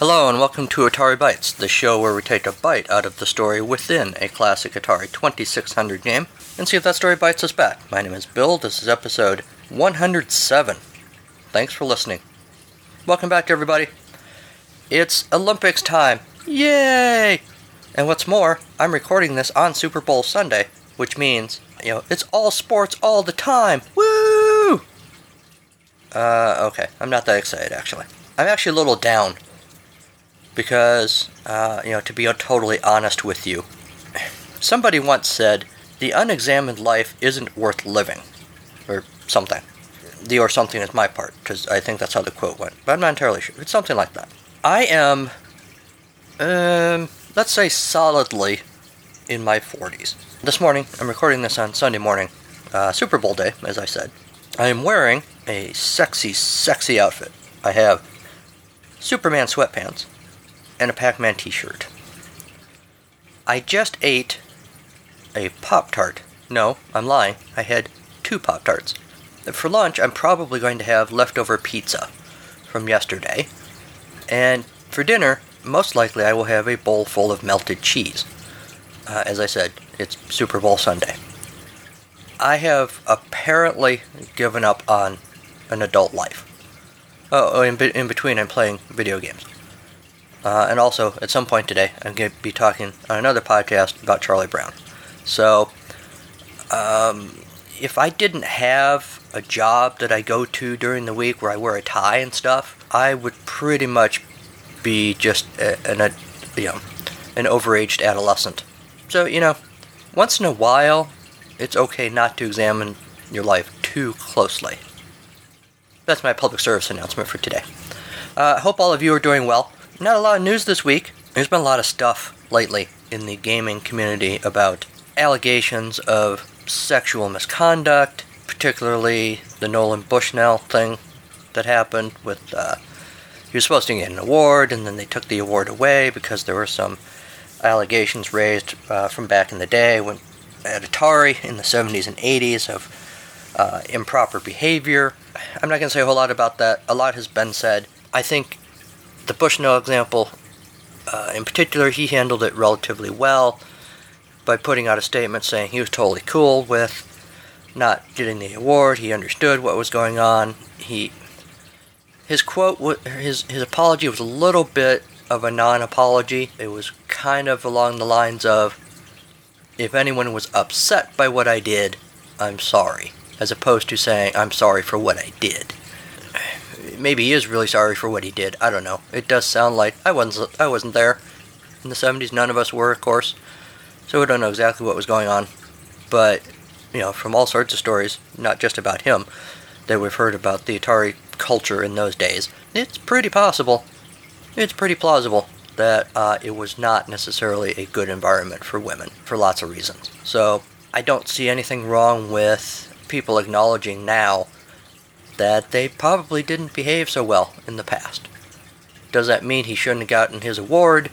Hello and welcome to Atari Bytes, the show where we take a bite out of the story within a classic Atari 2600 game and see if that story bites us back. My name is Bill, this is episode 107. Thanks for listening. Welcome back everybody. It's Olympics time. Yay! And what's more, I'm recording this on Super Bowl Sunday, which means, you know, it's all sports all the time. Woo! Okay, I'm not that excited actually. I'm actually a little down because, you know, to be totally honest with you, somebody once said, the unexamined life isn't worth living, or something. The or something is my part, because I think that's how the quote went, but I'm not entirely sure. It's something like that. I am, let's say solidly in my 40s. This morning, I'm recording this on Sunday morning, Super Bowl day, as I said. I am wearing a sexy, sexy outfit. I have Superman sweatpants and a Pac-Man t-shirt. I just ate a Pop-Tart. No, I'm lying. I had two Pop-Tarts. For lunch, I'm probably going to have leftover pizza from yesterday. And for dinner, most likely I will have a bowl full of melted cheese. As I said, it's Super Bowl Sunday. I have apparently given up on an adult life. Oh, in between I'm playing video games. And also, at some point today, I'm going to be talking on another podcast about Charlie Brown. So, if I didn't have a job that I go to during the week where I wear a tie and stuff, I would pretty much be just an overaged adolescent. So, you know, once in a while, it's okay not to examine your life too closely. That's my public service announcement for today. I hope all of you are doing well. Not a lot of news this week. There's been a lot of stuff lately in the gaming community about allegations of sexual misconduct, particularly the Nolan Bushnell thing that happened with, he was supposed to get an award, and then they took the award away because there were some allegations raised from back in the day when at Atari in the 70s and 80s of improper behavior. I'm not going to say a whole lot about that. A lot has been said. I think the Bushnell example, in particular, he handled it relatively well by putting out a statement saying he was totally cool with not getting the award. He understood what was going on. His apology was a little bit of a non-apology. It was kind of along the lines of, if anyone was upset by what I did, I'm sorry, as opposed to saying I'm sorry for what I did. Maybe he is really sorry for what he did. I don't know. It does sound like I wasn't there. In the 70s, none of us were, of course. So we don't know exactly what was going on. But, you know, from all sorts of stories, not just about him, that we've heard about the Atari culture in those days, it's pretty possible, it's pretty plausible that it was not necessarily a good environment for women, for lots of reasons. So I don't see anything wrong with people acknowledging now that they probably didn't behave so well in the past. Does that mean he shouldn't have gotten his award?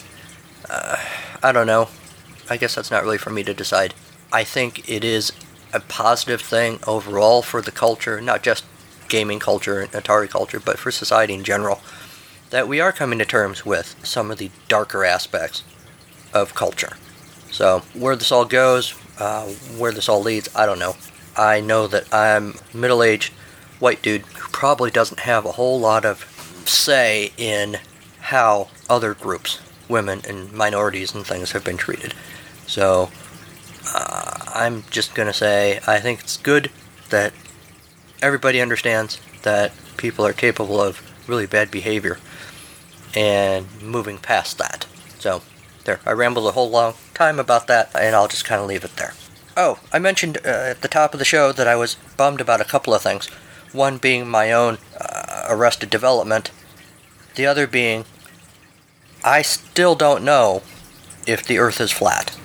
I don't know. I guess that's not really for me to decide. I think it is a positive thing overall for the culture, not just gaming culture and Atari culture, but for society in general, that we are coming to terms with some of the darker aspects of culture. So where this all goes, where this all leads, I don't know. I know that I'm middle-aged white dude who probably doesn't have a whole lot of say in how other groups, women and minorities and things, have been treated. So I'm just going to say I think it's good that everybody understands that people are capable of really bad behavior and moving past that. So there, I rambled a whole long time about that and I'll just kind of leave it there. Oh, I mentioned at the top of the show that I was bummed about a couple of things. One being my own Arrested Development. The other being, I still don't know if the Earth is flat.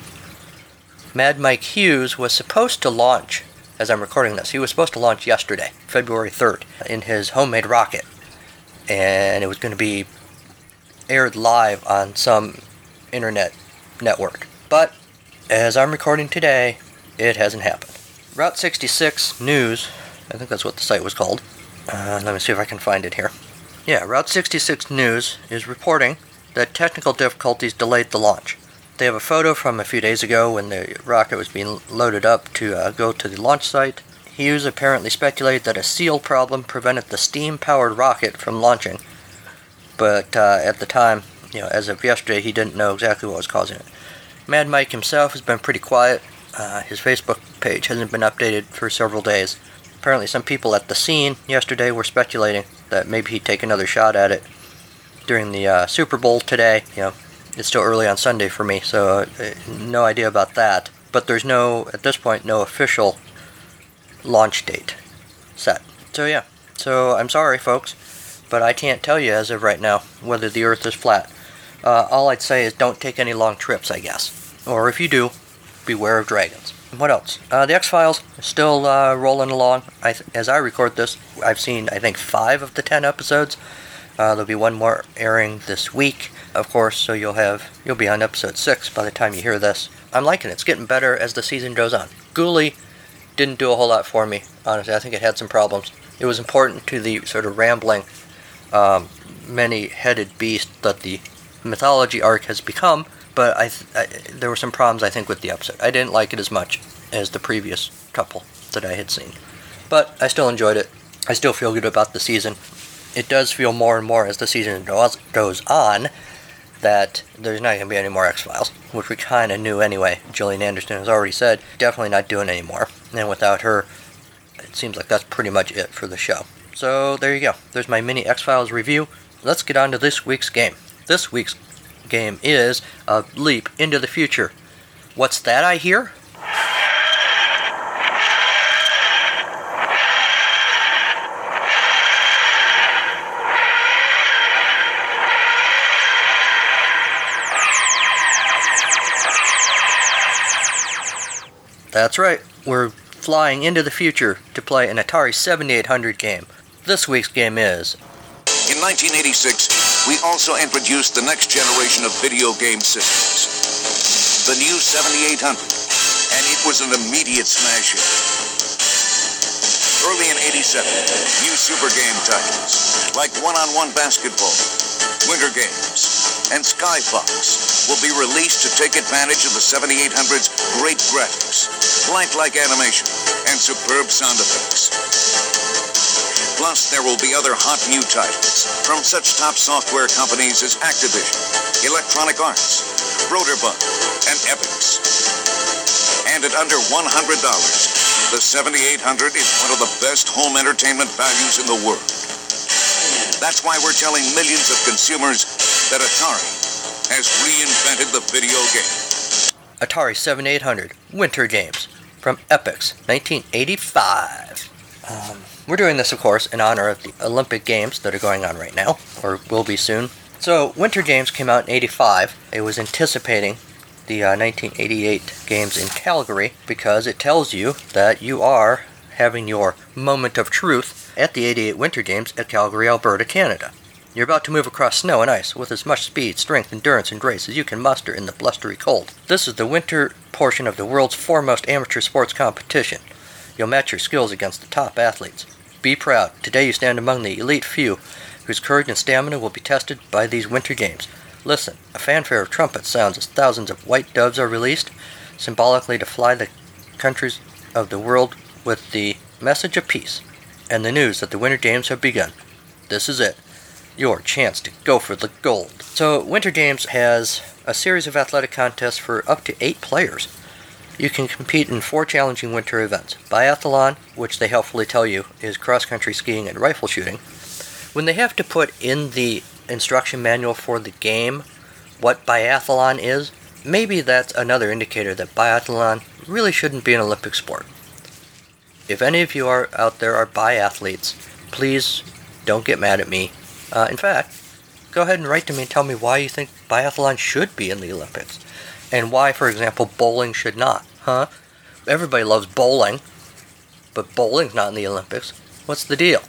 Mad Mike Hughes was supposed to launch, as I'm recording this, he was supposed to launch yesterday, February 3rd, in his homemade rocket. And it was going to be aired live on some internet network. But, as I'm recording today, it hasn't happened. Route 66 News, I think that's what the site was called. Let me see if I can find it here. Yeah, Route 66 News is reporting that technical difficulties delayed the launch. They have a photo from a few days ago when the rocket was being loaded up to go to the launch site. Hughes apparently speculated that a seal problem prevented the steam-powered rocket from launching, but at the time, as of yesterday, he didn't know exactly what was causing it. Mad Mike himself has been pretty quiet. His Facebook page hasn't been updated for several days. Apparently some people at the scene yesterday were speculating that maybe he'd take another shot at it during the Super Bowl today. It's still early on Sunday for me, so no idea about that. But there's at this point, no official launch date set. So I'm sorry, folks, but I can't tell you as of right now whether the Earth is flat. All I'd say is don't take any long trips, I guess. Or if you do, beware of dragons. What else? The X-Files is still rolling along. As I record this, I've seen, I think, 5 of the 10 episodes. There'll be one more airing this week, of course, so you'll be on episode 6 by the time you hear this. I'm liking it. It's getting better as the season goes on. Ghoulie didn't do a whole lot for me, honestly. I think it had some problems. It was important to the sort of rambling, many-headed beast that the mythology arc has become, but there were some problems, I think, with the episode. I didn't like it as much as the previous couple that I had seen, but I still enjoyed it. I still feel good about the season. It does feel more and more as the season goes on that there's not going to be any more X-Files, which we kind of knew anyway. Gillian Anderson has already said, definitely not doing any more. And without her, it seems like that's pretty much it for the show. So there you go. There's my mini X-Files review. Let's get on to this week's game. This week's game is a leap into the future. What's that I hear? That's right, we're flying into the future to play an Atari 7800 game. This week's game is... In 1986, we also introduced the next generation of video game systems, the new 7800, and it was an immediate smash hit. Early in 87, new Super Game titles, like One-on-One Basketball, Winter Games, and Sky Fox, will be released to take advantage of the 7800's great graphics, plant-like animation, and superb sound effects. Plus, there will be other hot new titles from such top software companies as Activision, Electronic Arts, Broderbund, and Epyx. And at under $100, the 7800 is one of the best home entertainment values in the world. That's why we're telling millions of consumers that Atari has reinvented the video game. Atari 7800 Winter Games from Epyx, 1985. We're doing this, of course, in honor of the Olympic Games that are going on right now, or will be soon. So, Winter Games came out in 85. It was anticipating the 1988 Games in Calgary, because it tells you that you are having your moment of truth at the 88 Winter Games at Calgary, Alberta, Canada. You're about to move across snow and ice with as much speed, strength, endurance, and grace as you can muster in the blustery cold. This is the winter portion of the world's foremost amateur sports competition. You'll match your skills against the top athletes. Be proud. Today you stand among the elite few whose courage and stamina will be tested by these Winter Games. Listen, a fanfare of trumpets sounds as thousands of white doves are released, symbolically to fly the countries of the world with the message of peace and the news that the Winter Games have begun. This is it. Your chance to go for the gold. So, Winter Games has a series of athletic contests for up to 8 players. You can compete in 4 challenging winter events. Biathlon, which they helpfully tell you is cross-country skiing and rifle shooting. When they have to put in the instruction manual for the game what biathlon is, maybe that's another indicator that biathlon really shouldn't be an Olympic sport. If any of you are out there are biathletes, please don't get mad at me. In fact, go ahead and write to me and tell me why you think biathlon should be in the Olympics. And why, for example, bowling should not, huh? Everybody loves bowling, but bowling's not in the Olympics. What's the deal?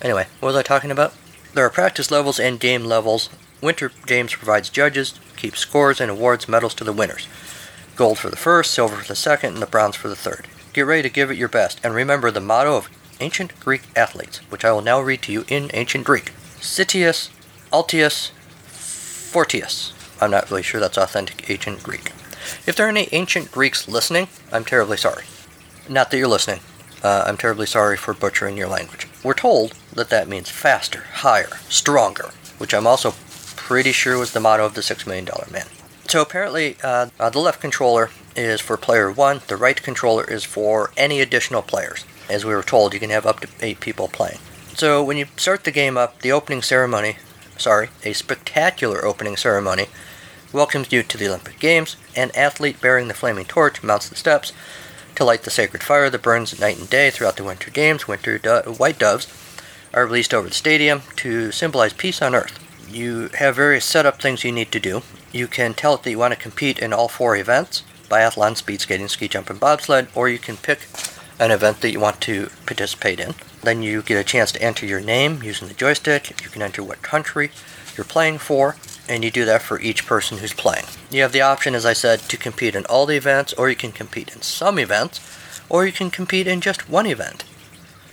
Anyway, what was I talking about? There are practice levels and game levels. Winter Games provides judges, keeps scores, and awards medals to the winners. Gold for the first, silver for the second, and the bronze for the third. Get ready to give it your best, and remember the motto of ancient Greek athletes, which I will now read to you in ancient Greek. Citius, Altius, Fortius. I'm not really sure that's authentic ancient Greek. If there are any ancient Greeks listening, I'm terribly sorry. Not that you're listening. I'm terribly sorry for butchering your language. We're told that that means faster, higher, stronger, which I'm also pretty sure was the motto of the $6 million man. So apparently, the left controller is for player 1, the right controller is for any additional players. As we were told, you can have up to 8 people playing. So when you start the game up, the opening ceremony, a spectacular opening ceremony, welcomes you to the Olympic Games. An athlete bearing the flaming torch mounts the steps to light the sacred fire that burns night and day throughout the Winter Games. White doves are released over the stadium to symbolize peace on Earth. You have various setup things you need to do. You can tell it that you want to compete in all 4 events: biathlon, speed skating, ski jump, and bobsled, or you can pick an event that you want to participate in. Then you get a chance to enter your name using the joystick. You can enter what country you're playing for, and you do that for each person who's playing. You have the option, as I said, to compete in all the events, or you can compete in some events, or you can compete in just one event.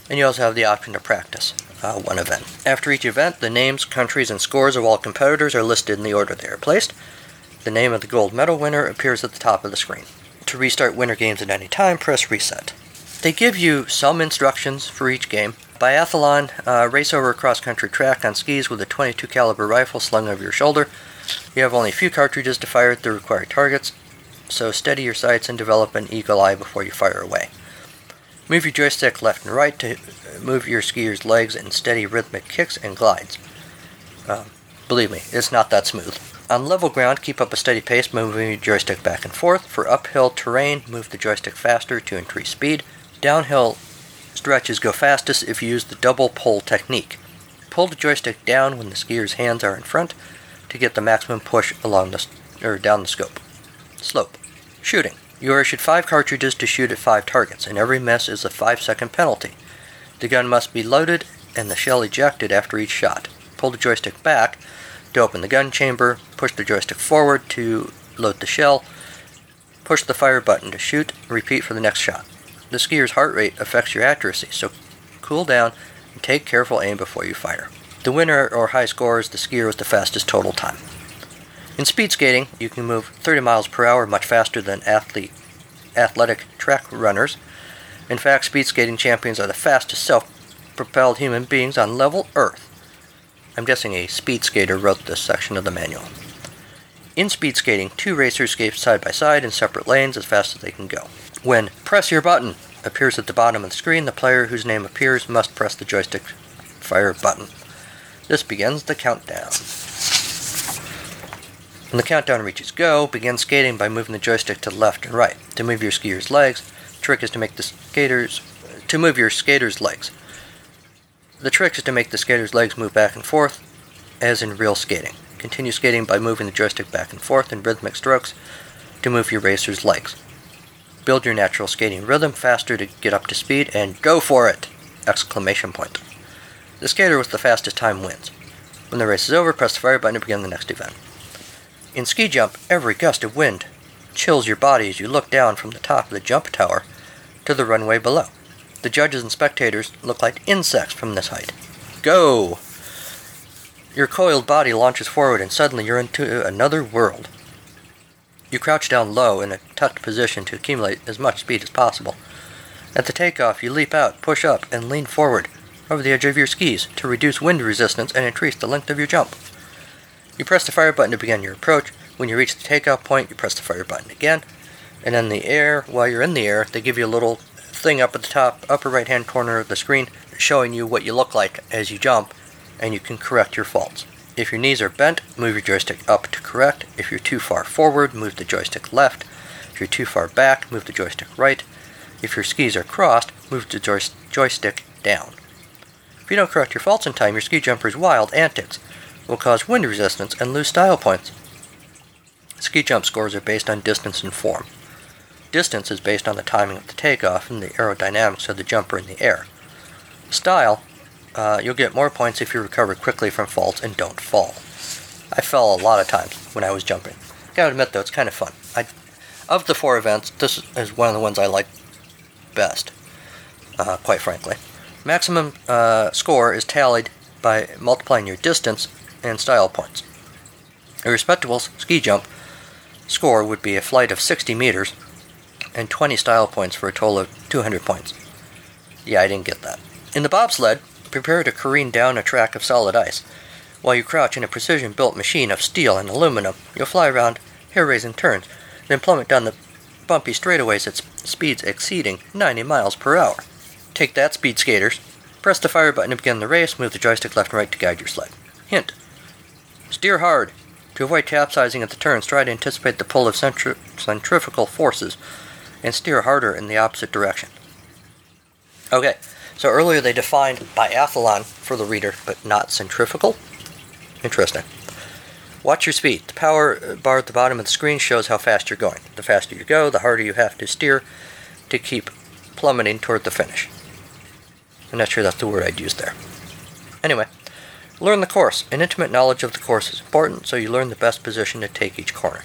And you also have the option to practice one event. After each event, the names, countries, and scores of all competitors are listed in the order they are placed. The name of the gold medal winner appears at the top of the screen. To restart Winter Games at any time, press reset. They give you some instructions for each game. Biathlon, race over a cross-country track on skis with a .22 caliber rifle slung over your shoulder. You have only a few cartridges to fire at the required targets, so steady your sights and develop an eagle eye before you fire away. Move your joystick left and right to move your skier's legs in steady rhythmic kicks and glides. Believe me, it's not that smooth. On level ground, keep up a steady pace, moving your joystick back and forth. For uphill terrain, move the joystick faster to increase speed. Downhill stretches go fastest if you use the double pull technique. Pull the joystick down when the skier's hands are in front to get the maximum push along the down the slope. Shooting. You are issued 5 cartridges to shoot at 5 targets, and every miss is a 5-second penalty. The gun must be loaded and the shell ejected after each shot. Pull the joystick back to open the gun chamber. Push the joystick forward to load the shell. Push the fire button to shoot. Repeat for the next shot. The skier's heart rate affects your accuracy, so cool down and take careful aim before you fire. The winner or high score is the skier with the fastest total time. In speed skating, you can move 30 miles per hour, much faster than athletic track runners. In fact, speed skating champions are the fastest self-propelled human beings on level Earth. I'm guessing a speed skater wrote this section of the manual. In speed skating, 2 racers skate side by side in separate lanes as fast as they can go. When press your button appears at the bottom of the screen, the player whose name appears must press the joystick fire button. This begins the countdown. When the countdown reaches go, begin skating by moving the joystick to the left and right. To move your skier's legs, the trick is to make the skater's legs move back and forth, as in real skating. Continue skating by moving the joystick back and forth in rhythmic strokes to move your racer's legs. Build your natural skating rhythm faster to get up to speed, and go for it! Exclamation point. The skater with the fastest time wins. When the race is over, press the fire button to begin the next event. In ski jump, every gust of wind chills your body as you look down from the top of the jump tower to the runway below. The judges and spectators look like insects from this height. Go! Your coiled body launches forward, and suddenly you're into another world. You crouch down low in a tucked position to accumulate as much speed as possible. At the takeoff, you leap out, push up, and lean forward over the edge of your skis to reduce wind resistance and increase the length of your jump. You press the fire button to begin your approach. When you reach the takeoff point, you press the fire button again. And in the air, while you're in the air, they give you a little thing up at the top, upper right-hand corner of the screen, showing you what you look like as you jump, and you can correct your faults. If your knees are bent, move your joystick up to correct. If you're too far forward, move the joystick left. If you're too far back, move the joystick right. If your skis are crossed, move the joystick down. If you don't correct your faults in time, your ski jumper's wild antics will cause wind resistance and lose style points. Ski jump scores are based on distance and form. Distance is based on the timing of the takeoff and the aerodynamics of the jumper in the air. Style, you'll get more points if you recover quickly from faults and don't fall. I fell a lot of times when I was jumping. I gotta admit, though, it's kind of fun. Of the 4 events, this is one of the ones I like best, quite frankly. Maximum score is tallied by multiplying your distance and style points. A respectable ski jump score would be a flight of 60 meters and 20 style points for a total of 200 points. Yeah, I didn't get that. In the bobsled, prepare to careen down a track of solid ice. While you crouch in a precision-built machine of steel and aluminum, you'll fly around hair-raising turns, then plummet down the bumpy straightaways at speeds exceeding 90 miles per hour. Take that, speed skaters. Press the fire button to begin the race, move the joystick left and right to guide your sled. Hint. Steer hard. To avoid capsizing at the turns, try to anticipate the pull of centrifugal forces and steer harder in the opposite direction. Okay, so earlier they defined biathlon for the reader, but not centrifugal. Interesting. Watch your speed. The power bar at the bottom of the screen shows how fast you're going. The faster you go, the harder you have to steer to keep plummeting toward the finish. I'm not sure that's the word I'd use there. Anyway, learn the course. An intimate knowledge of the course is important, so you learn the best position to take each corner.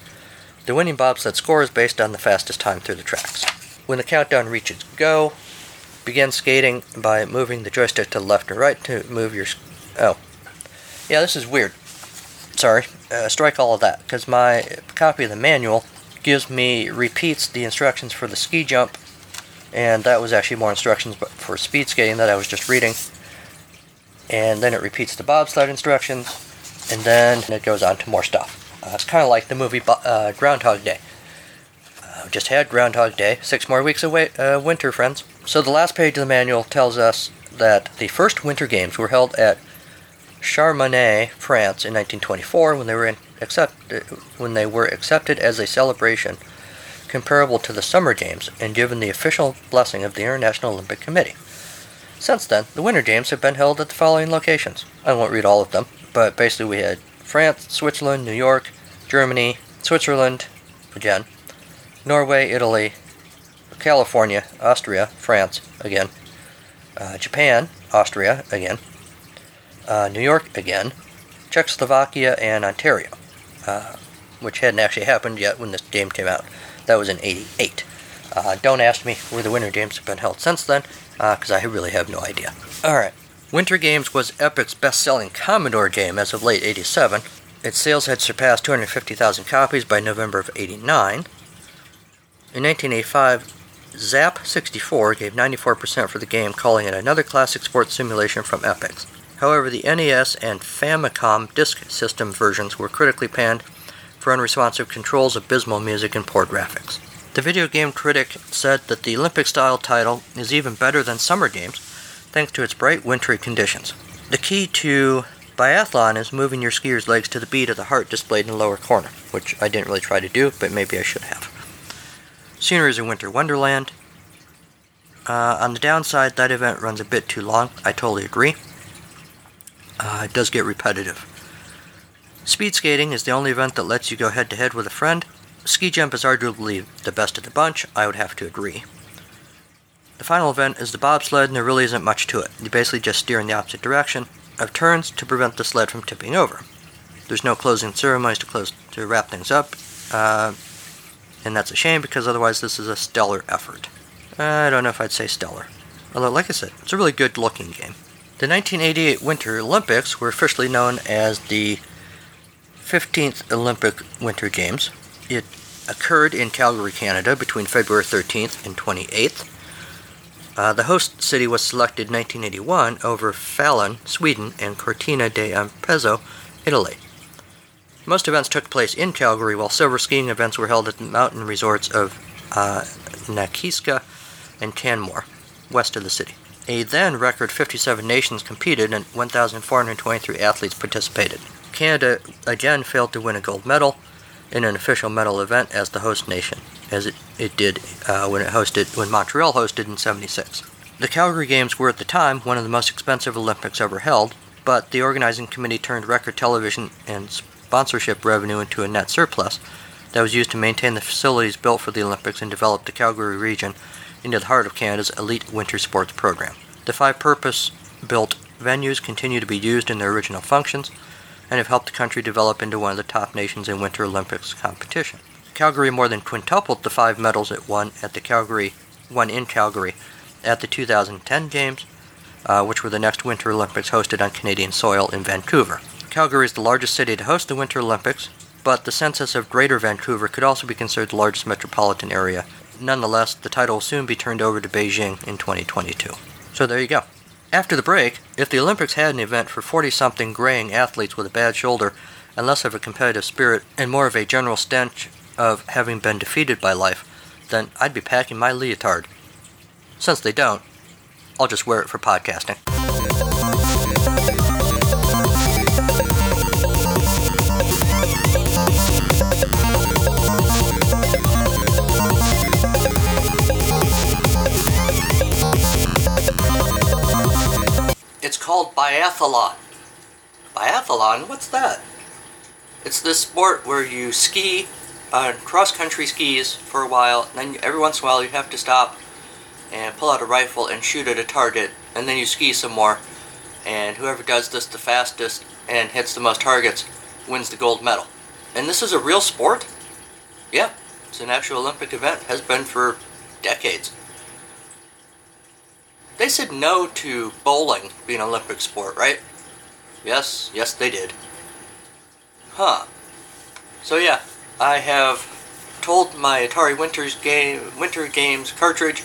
The winning bobsled score is based on the fastest time through the tracks. When the countdown reaches go, begin skating by moving the joystick to the left or right to move your... Oh. Yeah, this is weird. Sorry. Strike all of that, because my copy of the manual gives me repeats the instructions for the ski jump, and that was actually more instructions for speed skating that I was just reading. And then it repeats the bobsled instructions, and then it goes on to more stuff. It's kind of like the movie Groundhog Day. Just had Groundhog Day. 6 more weeks away, winter, friends. So the last page of the manual tells us that the first Winter Games were held at Chamonix, France, in 1924, when they were accepted as a celebration comparable to the Summer Games and given the official blessing of the International Olympic Committee. Since then, the Winter Games have been held at the following locations. I won't read all of them, but basically we had France, Switzerland, New York, Germany, Switzerland, again, Norway, Italy, California, Austria, France, again, Japan, Austria, again, New York, again, Czechoslovakia, and Ontario, which hadn't actually happened yet when this game came out. That was in 88. Don't ask me where the Winter Games have been held since then, because I really have no idea. Alright. Winter Games was Epyx's best-selling Commodore game as of late 87. Its sales had surpassed 250,000 copies by November of 89. In 1985, Zap64 gave 94% for the game, calling it another classic sports simulation from Epyx. However, the NES and Famicom disk system versions were critically panned for unresponsive controls, abysmal music, and poor graphics. The video game critic said that the Olympic-style title is even better than Summer Games, thanks to its bright, wintry conditions. The key to biathlon is moving your skier's legs to the beat of the heart displayed in the lower corner, which I didn't really try to do, but maybe I should have. Scenery is a winter wonderland. On the downside, that event runs a bit too long. I totally agree. It does get repetitive. Speed skating is the only event that lets you go head-to-head with a friend. Ski jump is arguably the best of the bunch, I would have to agree. The final event is the bobsled, and there really isn't much to it. You basically just steer in the opposite direction of turns to prevent the sled from tipping over. There's no closing ceremonies to wrap things up, and that's a shame, because otherwise this is a stellar effort. I don't know if I'd say stellar. Although, like I said, it's a really good-looking game. The 1988 Winter Olympics were officially known as the 15th Olympic Winter Games. It occurred in Calgary, Canada, between February 13th and 28th. The host city was selected in 1981 over Falun, Sweden, and Cortina d'Ampezzo, Italy. Most events took place in Calgary, while several skiing events were held at the mountain resorts of Nakiska and Canmore, west of the city. A then-record 57 nations competed, and 1,423 athletes participated. Canada again failed to win a gold medal in an official medal event as the host nation, as it did when Montreal hosted in 76. The Calgary Games were at the time one of the most expensive Olympics ever held, but the organizing committee turned record television and sponsorship revenue into a net surplus that was used to maintain the facilities built for the Olympics and develop the Calgary region into the heart of Canada's elite winter sports program. The 5 purpose-built venues continue to be used in their original functions and have helped the country develop into one of the top nations in Winter Olympics competition. Calgary more than quintupled the 5 medals it won in Calgary at the 2010 Games, which were the next Winter Olympics hosted on Canadian soil in Vancouver. Calgary is the largest city to host the Winter Olympics, but the census of Greater Vancouver could also be considered the largest metropolitan area. Nonetheless, the title will soon be turned over to Beijing in 2022. So there you go. After the break, if the Olympics had an event for 40-something graying athletes with a bad shoulder, and less of a competitive spirit, and more of a general stench of having been defeated by life, then I'd be packing my leotard. Since they don't, I'll just wear it for podcasting. It's called biathlon. Biathlon? What's that? It's this sport where you ski, cross-country skis for a while, and then every once in a while you have to stop and pull out a rifle and shoot at a target, and then you ski some more, and whoever does this the fastest and hits the most targets wins the gold medal. And this is a real sport? Yeah, it's an actual Olympic event, has been for decades. They said no to bowling being an Olympic sport, right? Yes, they did. Huh. So yeah, I have told my Atari Winter Games cartridge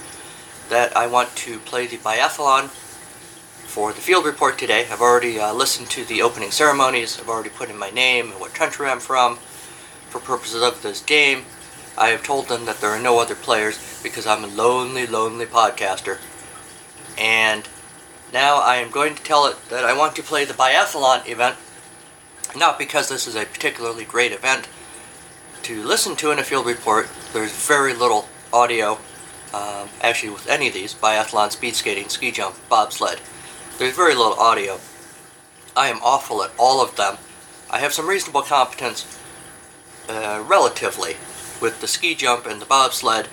that I want to play the biathlon for the field report today. I've already listened to the opening ceremonies. I've already put in my name and what country I'm from for purposes of this game. I have told them that there are no other players because I'm a lonely, lonely podcaster. And now I am going to tell it that I want to play the biathlon event, not because this is a particularly great event to listen to in a field report. There's very little audio. Actually with any of these, biathlon, speed skating, ski jump, bobsled, there's very little audio. I am awful at all of them. I have some reasonable competence, relatively, with the ski jump and the bobsled,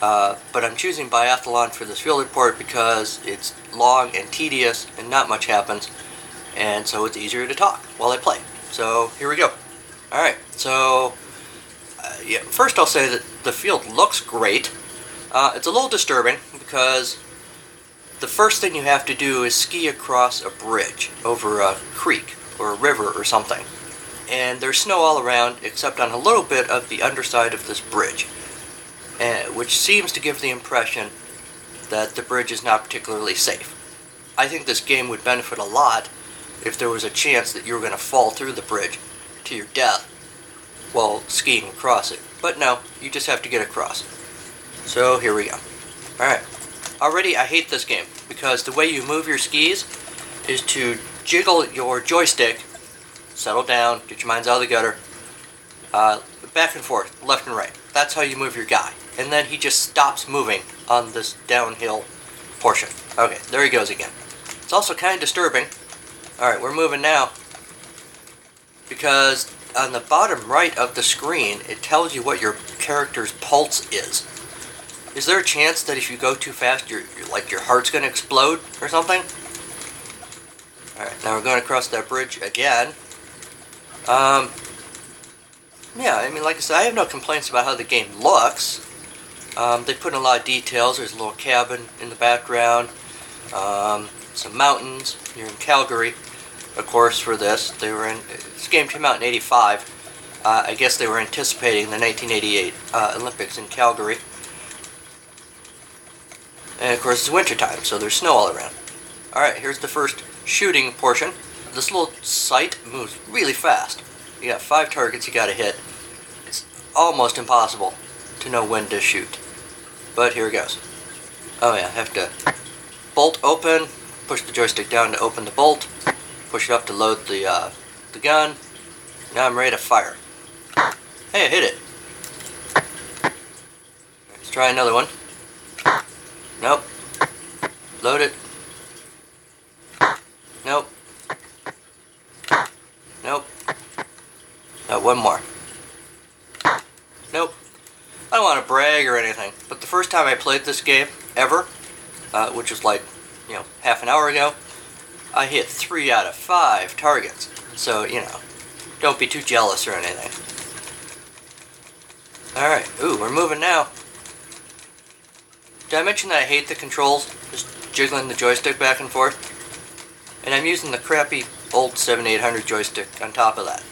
but I'm choosing biathlon for this field report because it's long and tedious and not much happens, and so it's easier to talk while I play. So here we go. Alright, so yeah, first I'll say that the field looks great. It's a little disturbing because the first thing you have to do is ski across a bridge over a creek or a river or something. And there's snow all around except on a little bit of the underside of this bridge, which seems to give the impression that the bridge is not particularly safe. I think this game would benefit a lot if there was a chance that you were going to fall through the bridge to your death while skiing across it. But no, you just have to get across. So here we go. Alright. Already I hate this game because the way you move your skis is to jiggle your joystick, settle down, get your minds out of the gutter, back and forth, left and right. That's how you move your guy. And then he just stops moving on this downhill portion. Okay, there he goes again. It's also kind of disturbing. Alright, we're moving now because on the bottom right of the screen it tells you what your character's pulse is. Is there a chance that if you go too fast, your heart's going to explode or something? Alright, now we're going across that bridge again. Yeah, I mean, like I said, I have no complaints about how the game looks. They put in a lot of details. There's a little cabin in the background. Some mountains. You're in Calgary, of course, for this. This game came out in 1985. I guess they were anticipating the 1988 Olympics in Calgary. And of course it's wintertime, so there's snow all around. Alright, here's the first shooting portion. This little sight moves really fast. You got 5 targets you gotta hit. It's almost impossible to know when to shoot. But here it goes. Oh yeah, I have to bolt open, push the joystick down to open the bolt, push it up to load the gun. Now I'm ready to fire. Hey, I hit it. Let's try another one. Nope. Load it. Nope. Nope. Now one more. Nope. I don't want to brag or anything, but the first time I played this game ever, which was like, half an hour ago, I hit 3 out of 5 targets. So, don't be too jealous or anything. Alright. Ooh, we're moving now. Did I mention that I hate the controls? Just jiggling the joystick back and forth. And I'm using the crappy old 7800 joystick on top of that.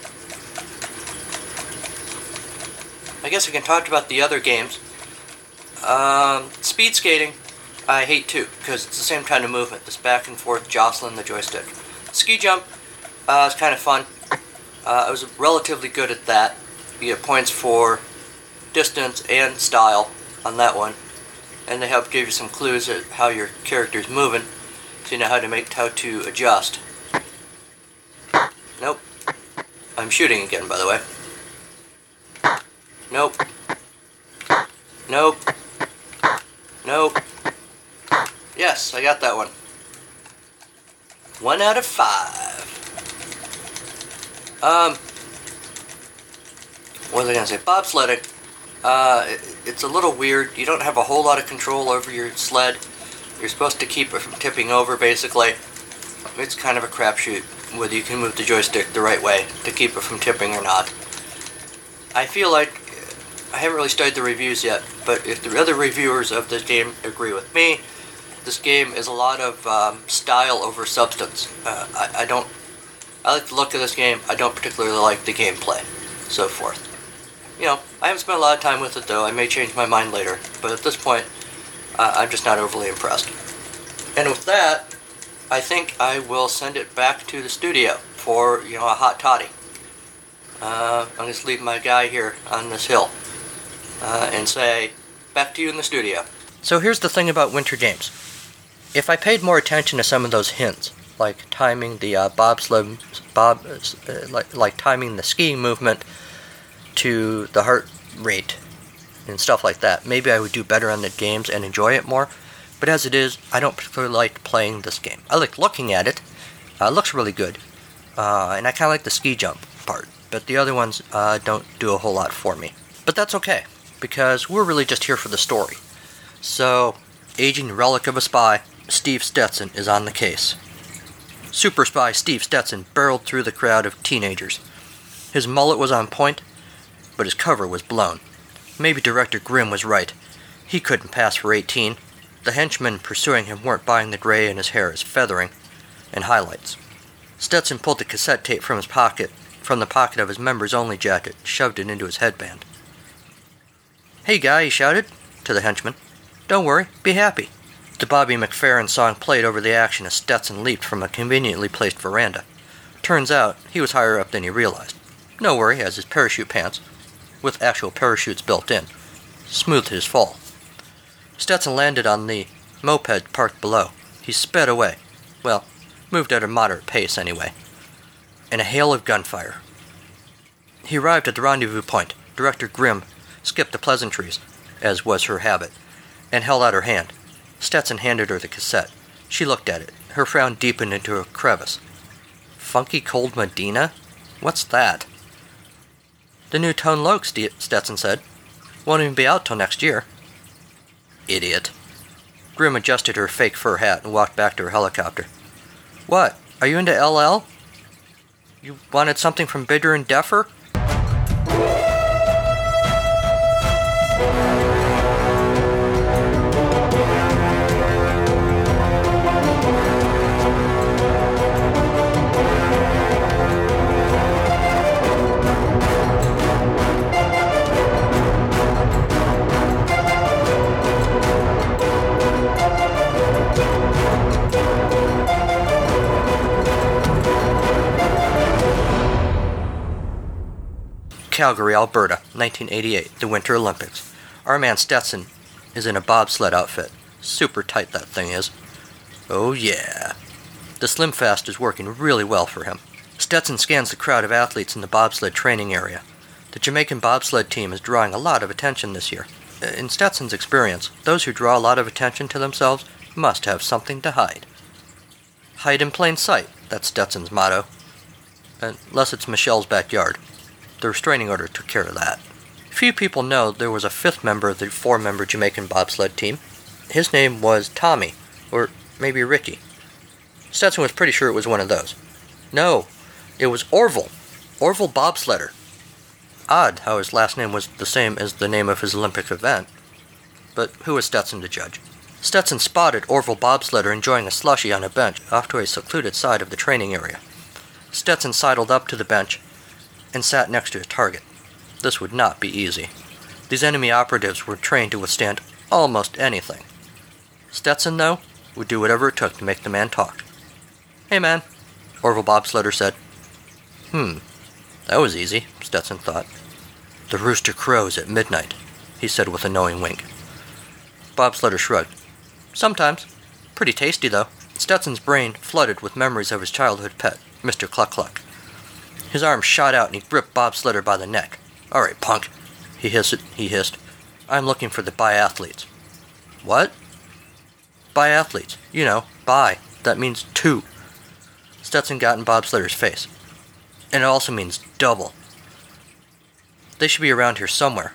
I guess we can talk about the other games. Speed skating, I hate too, because it's the same kind of movement, this back and forth jostling the joystick. Ski jump, was kind of fun. I was relatively good at that. You get points for distance and style on that one. And they help give you some clues at how your character's moving, so you know how to adjust. Nope. I'm shooting again, by the way. Nope. Nope. Nope. Yes, I got that one. 1 out of 5. What was I going to say? Bobsledding. It's a little weird. You don't have a whole lot of control over your sled. You're supposed to keep it from tipping over, basically. It's kind of a crapshoot whether you can move the joystick the right way to keep it from tipping or not. I feel like, I haven't really studied the reviews yet, but if the other reviewers of this game agree with me, this game is a lot of style over substance. I like the look of this game. I don't particularly like the gameplay, so forth. You know, I haven't spent a lot of time with it, though. I may change my mind later. But at this point, I'm just not overly impressed. And with that, I think I will send it back to the studio for, a hot toddy. I'm going to just leave my guy here on this hill and say, back to you in the studio. So here's the thing about Winter Games. If I paid more attention to some of those hints, like timing the timing the skiing movement to the heart rate and stuff like that, maybe I would do better on the games and enjoy it more. But as it is, I don't particularly like playing this game. I like looking at it. It looks really good. And I kind of like the ski jump part. But the other ones don't do a whole lot for me. But that's okay, because we're really just here for the story. So, aging relic of a spy, Steve Stetson is on the case. Super spy Steve Stetson barreled through the crowd of teenagers. His mullet was on point, but his cover was blown. Maybe Director Grimm was right. He couldn't pass for 18. The henchmen pursuing him weren't buying the gray in his hair as feathering and highlights. Stetson pulled the cassette tape from the pocket of his members-only jacket, shoved it into his headband. "Hey, guy," he shouted to the henchman. "Don't worry, be happy." The Bobby McFerrin song played over the action as Stetson leaped from a conveniently placed veranda. Turns out, he was higher up than he realized. No worry, as his parachute pants, with actual parachutes built in, smoothed his fall. Stetson landed on the moped parked below. He sped away. Well, moved at a moderate pace anyway. In a hail of gunfire. He arrived at the rendezvous point. Director Grimm skipped the pleasantries, as was her habit, and held out her hand. Stetson handed her the cassette. She looked at it. Her frown deepened into a crevice. Funky Cold Medina? What's that? The new Tone Loc, Stetson said. Won't even be out till next year. Idiot. Grimm adjusted her fake fur hat and walked back to her helicopter. What? Are you into LL? You wanted something from Bigger and Deffer? Calgary, Alberta, 1988, the Winter Olympics. Our man Stetson is in a bobsled outfit. Super tight that thing is. Oh yeah. The Slim Fast is working really well for him. Stetson scans the crowd of athletes in the bobsled training area. The Jamaican bobsled team is drawing a lot of attention this year. In Stetson's experience, those who draw a lot of attention to themselves must have something to hide. Hide in plain sight, that's Stetson's motto. Unless it's Michelle's backyard. The restraining order took care of that. Few people know there was a fifth member of the four-member Jamaican bobsled team. His name was Tommy, or maybe Ricky. Stetson was pretty sure it was one of those. No, it was Orville. Orville Bobsledder. Odd how his last name was the same as the name of his Olympic event. But who was Stetson to judge? Stetson spotted Orville Bobsledder enjoying a slushie on a bench off to a secluded side of the training area. Stetson sidled up to the bench and sat next to his target. This would not be easy. These enemy operatives were trained to withstand almost anything. Stetson, though, would do whatever it took to make the man talk. "Hey, man," Orville Bobsledder said. That was easy, Stetson thought. "The rooster crows at midnight," he said with a knowing wink. Bobsledder shrugged. "Sometimes. Pretty tasty, though." Stetson's brain flooded with memories of his childhood pet, Mr. Cluck Cluck. His arm shot out and he gripped Bobsledder by the neck. "All right, punk," he hissed. "I'm looking for the biathletes." "What?" "Biathletes. You know, bi. That means two." Stetson got in Bobsledder's face. "And it also means double. They should be around here somewhere.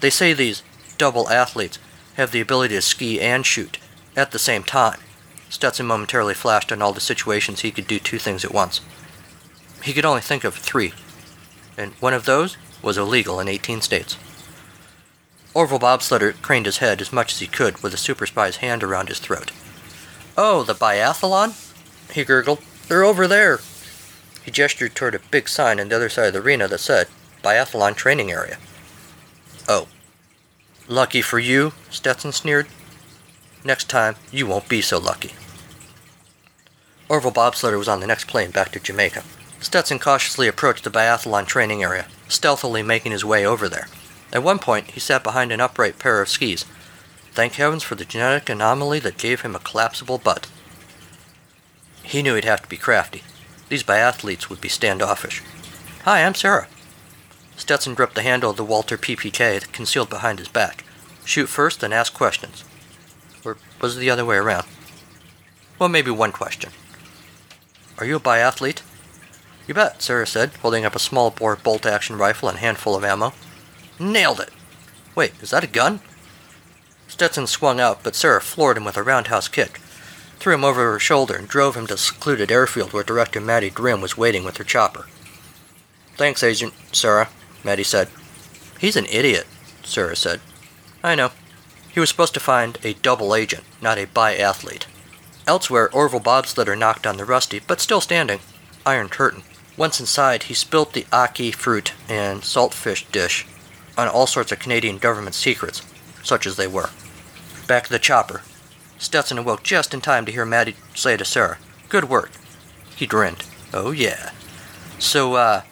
They say these double athletes have the ability to ski and shoot at the same time." Stetson momentarily flashed on all the situations he could do two things at once. He could only think of three, and one of those was illegal in 18 states. Orville Bobsledder craned his head as much as he could with a super spy's hand around his throat. "Oh, the biathlon?" he gurgled. "They're over there." He gestured toward a big sign on the other side of the arena that said, "Biathlon Training Area." "Oh. Lucky for you," Stetson sneered. "Next time, you won't be so lucky." Orville Bobsledder was on the next plane back to Jamaica. Stetson cautiously approached the biathlon training area, stealthily making his way over there. At one point, he sat behind an upright pair of skis. Thank heavens for the genetic anomaly that gave him a collapsible butt. He knew he'd have to be crafty. These biathletes would be standoffish. "Hi, I'm Sarah." Stetson gripped the handle of the Walter PPK concealed behind his back. Shoot first, then ask questions. Or was it the other way around? Well, maybe one question. "Are you a biathlete?" "You bet," Sarah said, holding up a small-bore bolt-action rifle and a handful of ammo. "Nailed it!" "Wait, is that a gun?" Stetson swung out, but Sarah floored him with a roundhouse kick, threw him over her shoulder, and drove him to a secluded airfield where Director Maddie Grimm was waiting with her chopper. "Thanks, Agent Sarah," Maddie said. "He's an idiot," Sarah said. "I know. He was supposed to find a double agent, not a bi-athlete." Elsewhere, Orville Bobsledder knocked on the rusty, but still standing, iron curtain. Once inside, he spilt the ackee fruit and saltfish dish on all sorts of Canadian government secrets, such as they were. Back to the chopper. Stetson awoke just in time to hear Maddie say to Sarah, "Good work." He grinned. "Oh, yeah. So,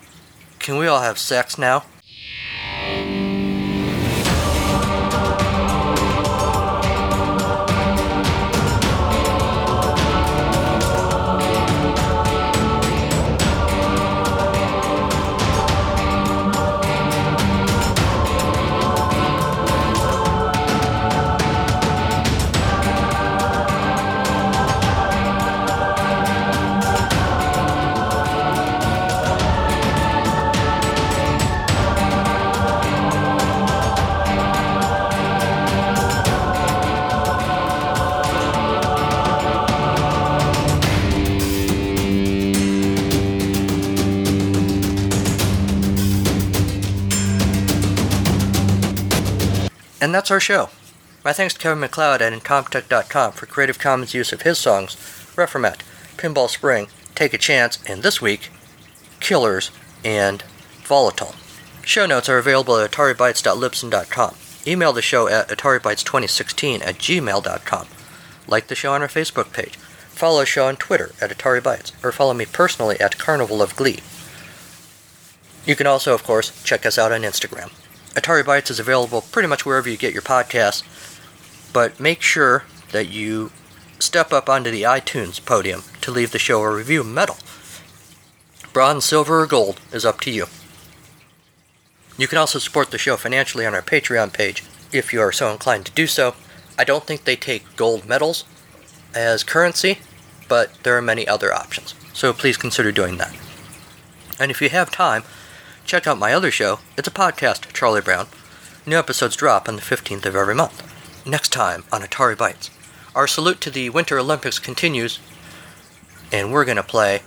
can we all have sex now?" And that's our show. My thanks to Kevin McLeod at Incompetech.com for Creative Commons use of his songs, Reformat, Pinball Spring, Take a Chance, and this week, Killers and Volatile. Show notes are available at ataribytes.libsyn.com. Email the show at ataribytes2016@gmail.com. Like the show on our Facebook page. Follow the show on Twitter at AtariBytes, or follow me personally at Carnival of Glee. You can also, of course, check us out on Instagram. Atari Bytes is available pretty much wherever you get your podcasts, but make sure that you step up onto the iTunes podium to leave the show a review medal. Bronze, silver, or gold is up to you. You can also support the show financially on our Patreon page if you are so inclined to do so. I don't think they take gold medals as currency, but there are many other options, so please consider doing that. And if you have time, check out my other show. It's a podcast, Charlie Brown. New episodes drop on the 15th of every month. Next time on Atari Bytes, our salute to the Winter Olympics continues, and we're going to play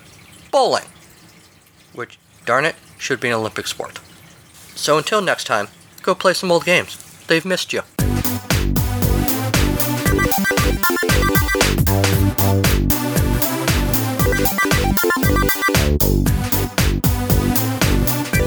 bowling, which, darn it, should be an Olympic sport. So until next time, go play some old games. They've missed you.